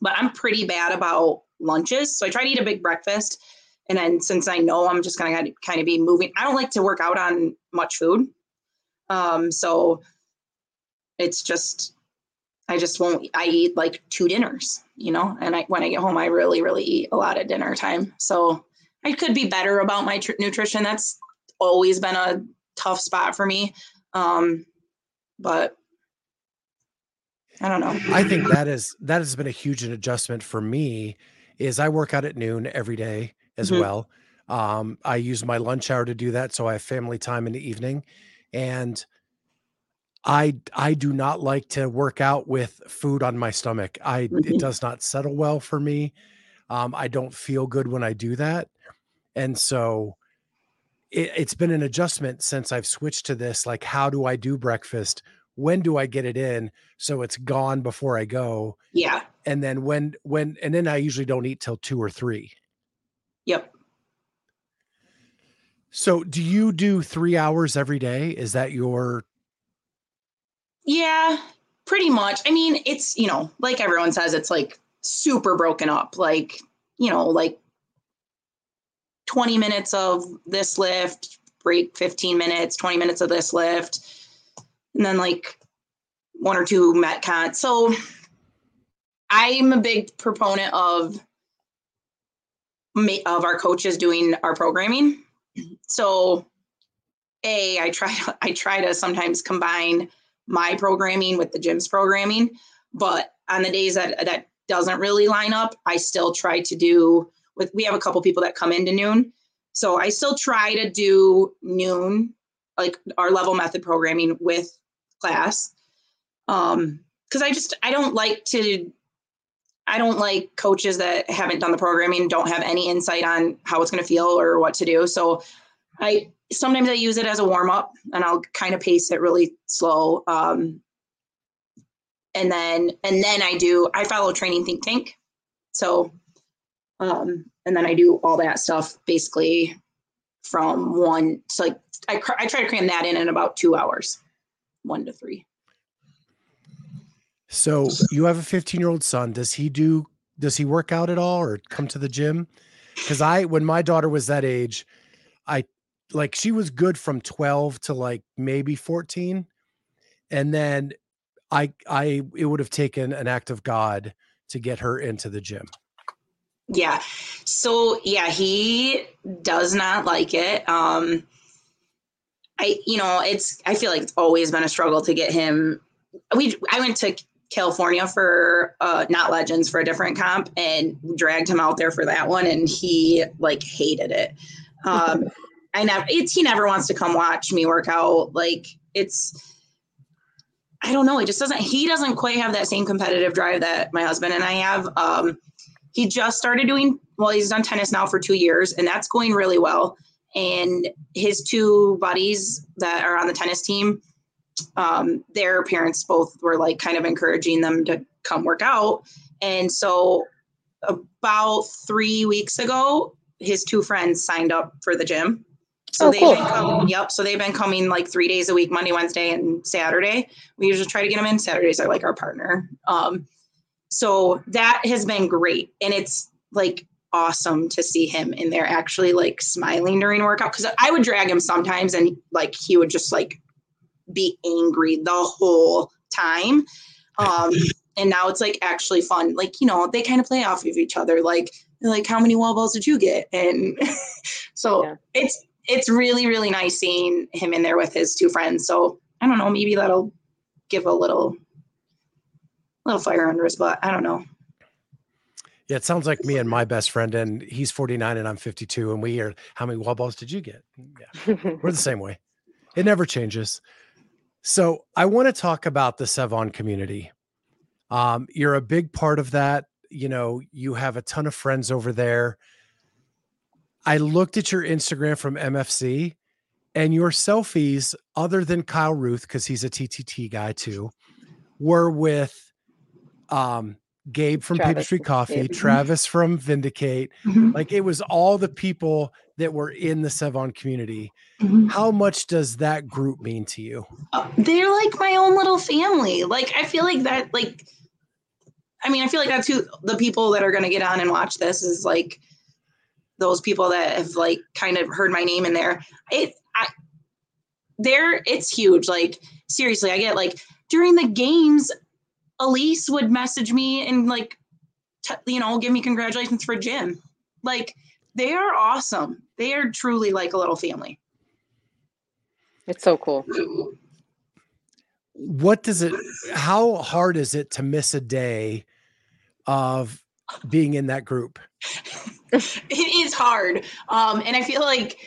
but I'm pretty bad about lunches. So I try to eat a big breakfast. And then since I know I'm just going to kind of be moving, I don't like to work out on much food. Um, so it's just, I just won't, I eat like two dinners, you know, and I, when I get home, I really, really eat a lot at dinner time. So I could be better about my tr- nutrition. That's always been a tough spot for me. Um, but I don't know. I think that is, that has been a huge adjustment for me. Is I work out at noon every day as mm-hmm. well. Um, I use my lunch hour to do that. So I have family time in the evening, and I, I do not like to work out with food on my stomach. I, mm-hmm. it does not settle well for me. Um, I don't feel good when I do that. And so it, it's been an adjustment since I've switched to this. Like, how do I do breakfast? When do I get it in? So it's gone before I go. Yeah. And then when, when, and then I usually don't eat till two or three. Yep. So do you do three hours every day? Is that your? Yeah, pretty much. I mean, it's, you know, like everyone says, it's like super broken up. Like, you know, like twenty minutes of this lift, break fifteen minutes, twenty minutes of this lift, and then like one or two Metcons. So I'm a big proponent of of our coaches doing our programming. So a, I try to, I try to sometimes combine my programming with the gym's programming, but on the days that that doesn't really line up, I still try to do with, we have a couple people that come into noon. So I still try to do noon, like our level method programming with class. Um, cause I just, I don't like to, I don't like coaches that haven't done the programming, don't have any insight on how it's going to feel or what to do. So I, sometimes I use it as a warm up, and I'll kind of pace it really slow. Um, and then, and then I do, I follow Training Think Tank. So, um, and then I do all that stuff basically from one, so like I, cr- I try to cram that in in about two hours, one to three. So you have a fifteen year old son. Does he do, does he work out at all or come to the gym? Cause I, when my daughter was that age, I like, she was good from twelve to like maybe fourteen. And then I, I, it would have taken an act of God to get her into the gym. Yeah. So yeah, he does not like it. Um, I, you know, it's, I feel like it's always been a struggle to get him. We, I went to California for uh not Legends, for a different comp, and dragged him out there for that one, and he like hated it. um I never it's he never wants to come watch me work out. Like, it's I don't know, he just doesn't he doesn't quite have that same competitive drive that my husband and I have. Um he just started doing well he's done tennis now for two years, and that's going really well, and his two buddies that are on the tennis team, um their parents both were like kind of encouraging them to come work out. And so about three weeks ago, his two friends signed up for the gym. So oh, they've cool. been coming, yep. So they've been coming like three days a week, Monday, Wednesday, and Saturday. We usually try to get them in. Saturdays are like our partner. Um, so that has been great. And it's like awesome to see him in there actually like smiling during workout. Cause I would drag him sometimes, and like, he would just like be angry the whole time. Um and now it's like actually fun. Like, you know, they kind of play off of each other. Like, like how many wall balls did you get? And so yeah. it's it's really, really nice seeing him in there with his two friends. So I don't know, maybe that'll give a little little fire under his butt. I don't know. Yeah, it sounds like me and my best friend, and he's forty-nine and I'm fifty-two, and we are, how many wall balls did you get? Yeah. We're the same way. It never changes. So I want to talk about the Sevan community. Um, you're a big part of that. You know, you have a ton of friends over there. I looked at your Instagram from M F C, and your selfies, other than Kyle Ruth, because he's a T T T guy too, were with um, Gabe from Travis. Peeptree Coffee, Gabe. Travis from Vindicate. Mm-hmm. Like it was all the people that were in the Sevan community. Mm-hmm. How much does that group mean to you? Uh, they're like my own little family. Like, I feel like that, like, I mean, I feel like that's who the people that are going to get on and watch this is like those people that have like kind of heard my name in there. It, I, there, it's huge. Like, seriously, I get like during the games, Elise would message me and like, t- you know, give me congratulations for Jim. Like, they are awesome. They are truly like a little family. It's so cool. What does it, how hard is it to miss a day of being in that group? It is hard. Um, and I feel like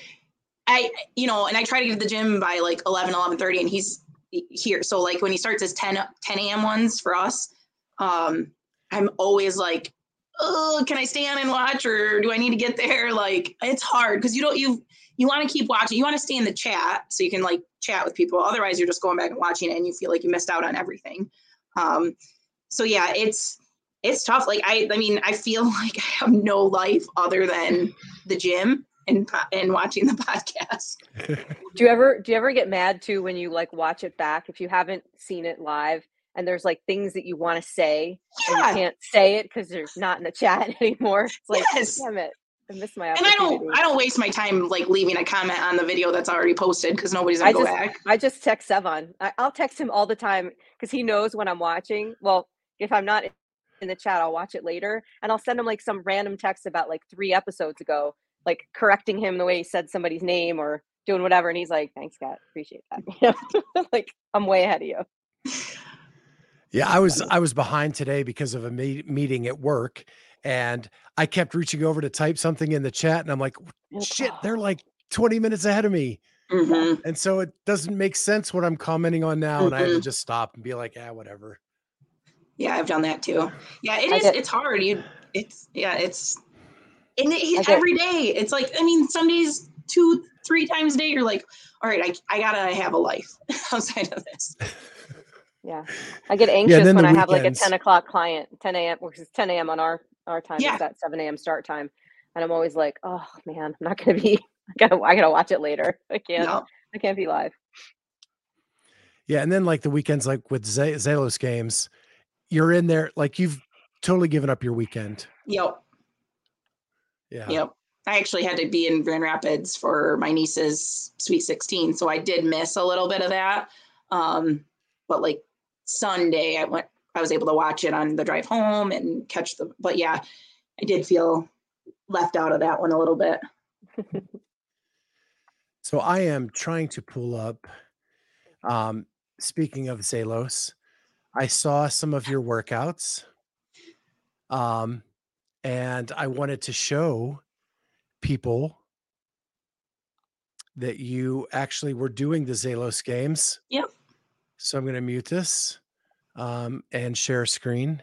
I, you know, and I try to get to the gym by like eleven, eleven thirty, and he's here. So like when he starts his ten a.m. ones for us, um, I'm always like, oh, can I stay on and watch, or do I need to get there? Like, it's hard because you don't, you you want to keep watching. You want to stay in the chat so you can like chat with people. Otherwise, you're just going back and watching it and you feel like you missed out on everything. Um, so yeah, it's it's tough. Like, I I mean, I feel like I have no life other than the gym and and watching the podcast. Do you ever do you ever get mad too when you like watch it back if you haven't seen it live? And there's like things that you want to say, yeah, and you can't say it because they're not in the chat anymore. It's like, yes. Damn it, I missed my opportunity. And I don't, I don't waste my time like leaving a comment on the video that's already posted because nobody's gonna I go just, back. I just text Sevan. I, I'll text him all the time because he knows when I'm watching. Well, if I'm not in the chat, I'll watch it later, and I'll send him like some random text about like three episodes ago, like correcting him the way he said somebody's name or doing whatever, and he's like, "Thanks, Kat, appreciate that." Like, I'm way ahead of you. Yeah, I was I was behind today because of a me- meeting at work, and I kept reaching over to type something in the chat, and I'm like, shit, they're like twenty minutes ahead of me. Mm-hmm. And so it doesn't make sense what I'm commenting on now, mm-hmm. and I had to just stop and be like, yeah, whatever. Yeah, I've done that too. Yeah, it is. Get- it's hard. You, it's yeah, it's and it, get- every day. It's like, I mean, some days two, three times a day, you're like, all right, I I gotta have a life outside of this. Yeah, I get anxious yeah, when I weekends. have like a ten o'clock client, ten a.m., which is ten a.m. on our, our time, yeah. It's that seven a.m. start time. And I'm always like, oh man, I'm not going to be, I gotta, I gotta watch it later. I can't, no. I can't be live. Yeah. And then like the weekends, like with Z- Zalos Games, you're in there, like you've totally given up your weekend. Yep. Yeah. Yep. I actually had to be in Grand Rapids for my niece's Sweet sixteen. So I did miss a little bit of that. Um, but like, Sunday I went, I was able to watch it on the drive home and catch the, but yeah, I did feel left out of that one a little bit. So I am trying to pull up, um, speaking of Zalos, I saw some of your workouts, um, and I wanted to show people that you actually were doing the Zalos games. Yep. So I'm going to mute this um, and share screen.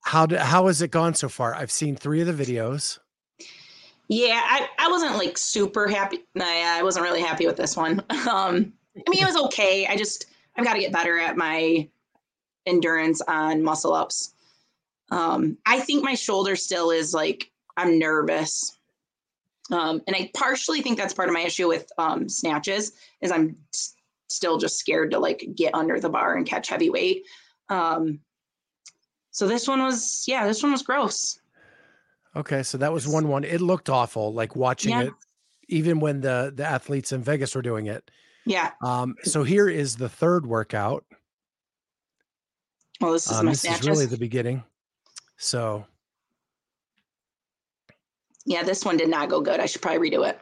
How do, how has it gone so far? I've seen three of the videos. Yeah, I, I wasn't like super happy. Nah, I wasn't really happy with this one. Um, I mean, it was okay. I just, I've got to get better at my endurance on muscle ups. Um, I think my shoulder still is like, I'm nervous. Um, and I partially think that's part of my issue with um, snatches is I'm s- still just scared to like get under the bar and catch heavy weight. Um, so this one was, yeah, this one was gross. Okay. So that was one, one, it looked awful, like watching yeah. it, even when the, the athletes in Vegas were doing it. Yeah. Um, so here is the third workout. Well, this is um, my this snatches. This is really the beginning. So. Yeah, this one did not go good. I should probably redo it,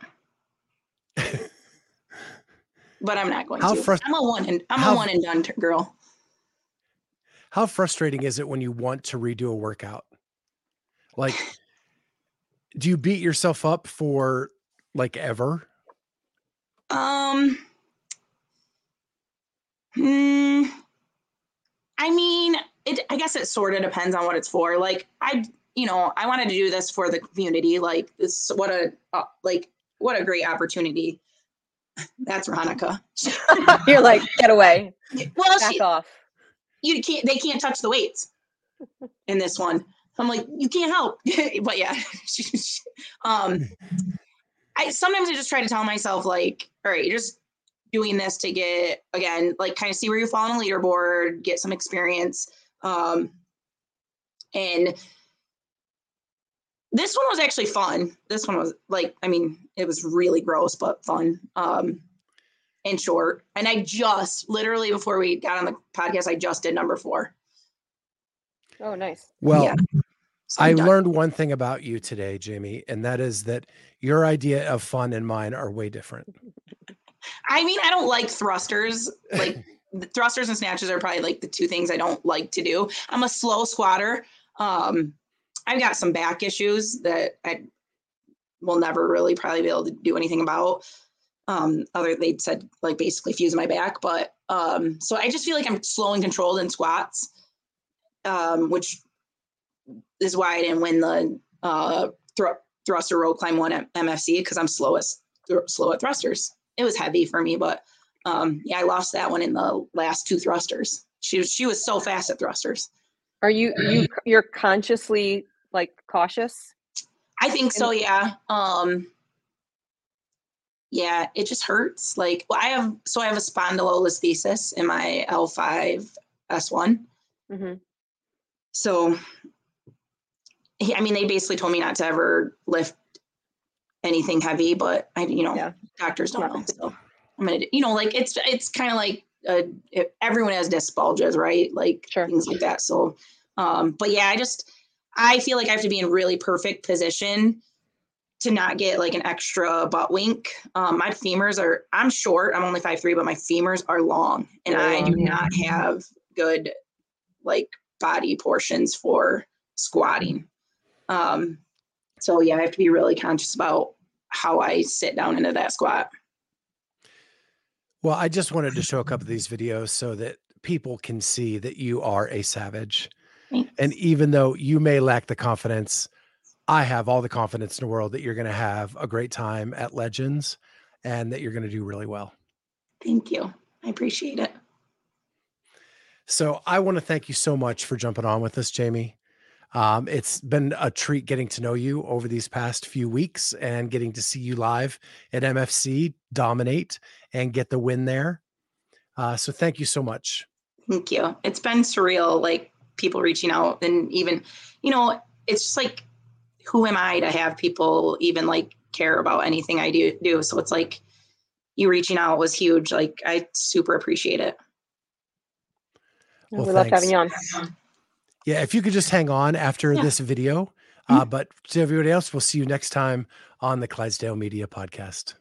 but I'm not going how to. Frust- I'm a one and I'm how, a one and done girl. How frustrating is it when you want to redo a workout? Like, do you beat yourself up for like ever? Um, hmm, I mean, it. I guess it sort of depends on what it's for. Like, I. You know, I wanted to do this for the community. Like this, what a uh, like what a great opportunity. that's Ronica. You're like, get away. Well, Back she, off. You can't, they can't touch the weights in this one. I'm like, you can't help. But yeah. um, I sometimes I just try to tell myself, like, all right, you're just doing this to get, again, like, kind of see where you fall on the leaderboard, get some experience. Um, and this one was actually fun. This one was like, I mean, it was really gross, but fun. Um, and short. And I just literally before we got on the podcast, I just did number four. Oh, nice. Well, yeah. so I done. learned one thing about you today, Jamie, and that is that your idea of fun and mine are way different. I mean, I don't like thrusters. Like thrusters and snatches are probably like the two things I don't like to do. I'm a slow squatter. Um, I've got some back issues that I will never really probably be able to do anything about. Um, other they said like basically fuse my back, but um, so I just feel like I'm slow and controlled in squats. Um, which is why I didn't win the uh, thr- thruster road climb one at M F C because I'm slowest th- slow at thrusters. It was heavy for me, but um, yeah, I lost that one in the last two thrusters. She she was so fast at thrusters. Are you you you're consciously like cautious? I think so. Yeah. Um, yeah. It just hurts. Like well, I have so I have a spondylolisthesis in my L five S one. Mm-hmm. So, I mean, they basically told me not to ever lift anything heavy, but I, you know, yeah. doctors don't yeah. know. So I'm going to, you know, like it's, it's kind of like, uh, it, everyone has dyspalgias, right? Like sure. things like that. So, um, but yeah, I just, I feel like I have to be in really perfect position to not get like an extra butt wink. Um, my femurs are, I'm short, I'm only five three, but my femurs are long and yeah. I do not have good, like, body portions for squatting. Um, so yeah, I have to be really conscious about how I sit down into that squat. Well, I just wanted to show a couple of these videos so that people can see that you are a savage. Thanks. And even though you may lack the confidence, I have all the confidence in the world that you're going to have a great time at Legends and that you're going to do really well. Thank you. I appreciate it. So I want to thank you so much for jumping on with us, Jamie. Um, it's been a treat getting to know you over these past few weeks and getting to see you live at M F C, dominate, and get the win there. Uh, so thank you so much. Thank you. It's been surreal, like people reaching out and even, you know, it's just like, who am I to have people even like care about anything I do do? So it's like you reaching out was huge. Like I super appreciate it. Well, we love having you on. Yeah, if you could just hang on after yeah. this video. Uh, mm-hmm. But to everybody else, we'll see you next time on the Clydesdale Media Podcast.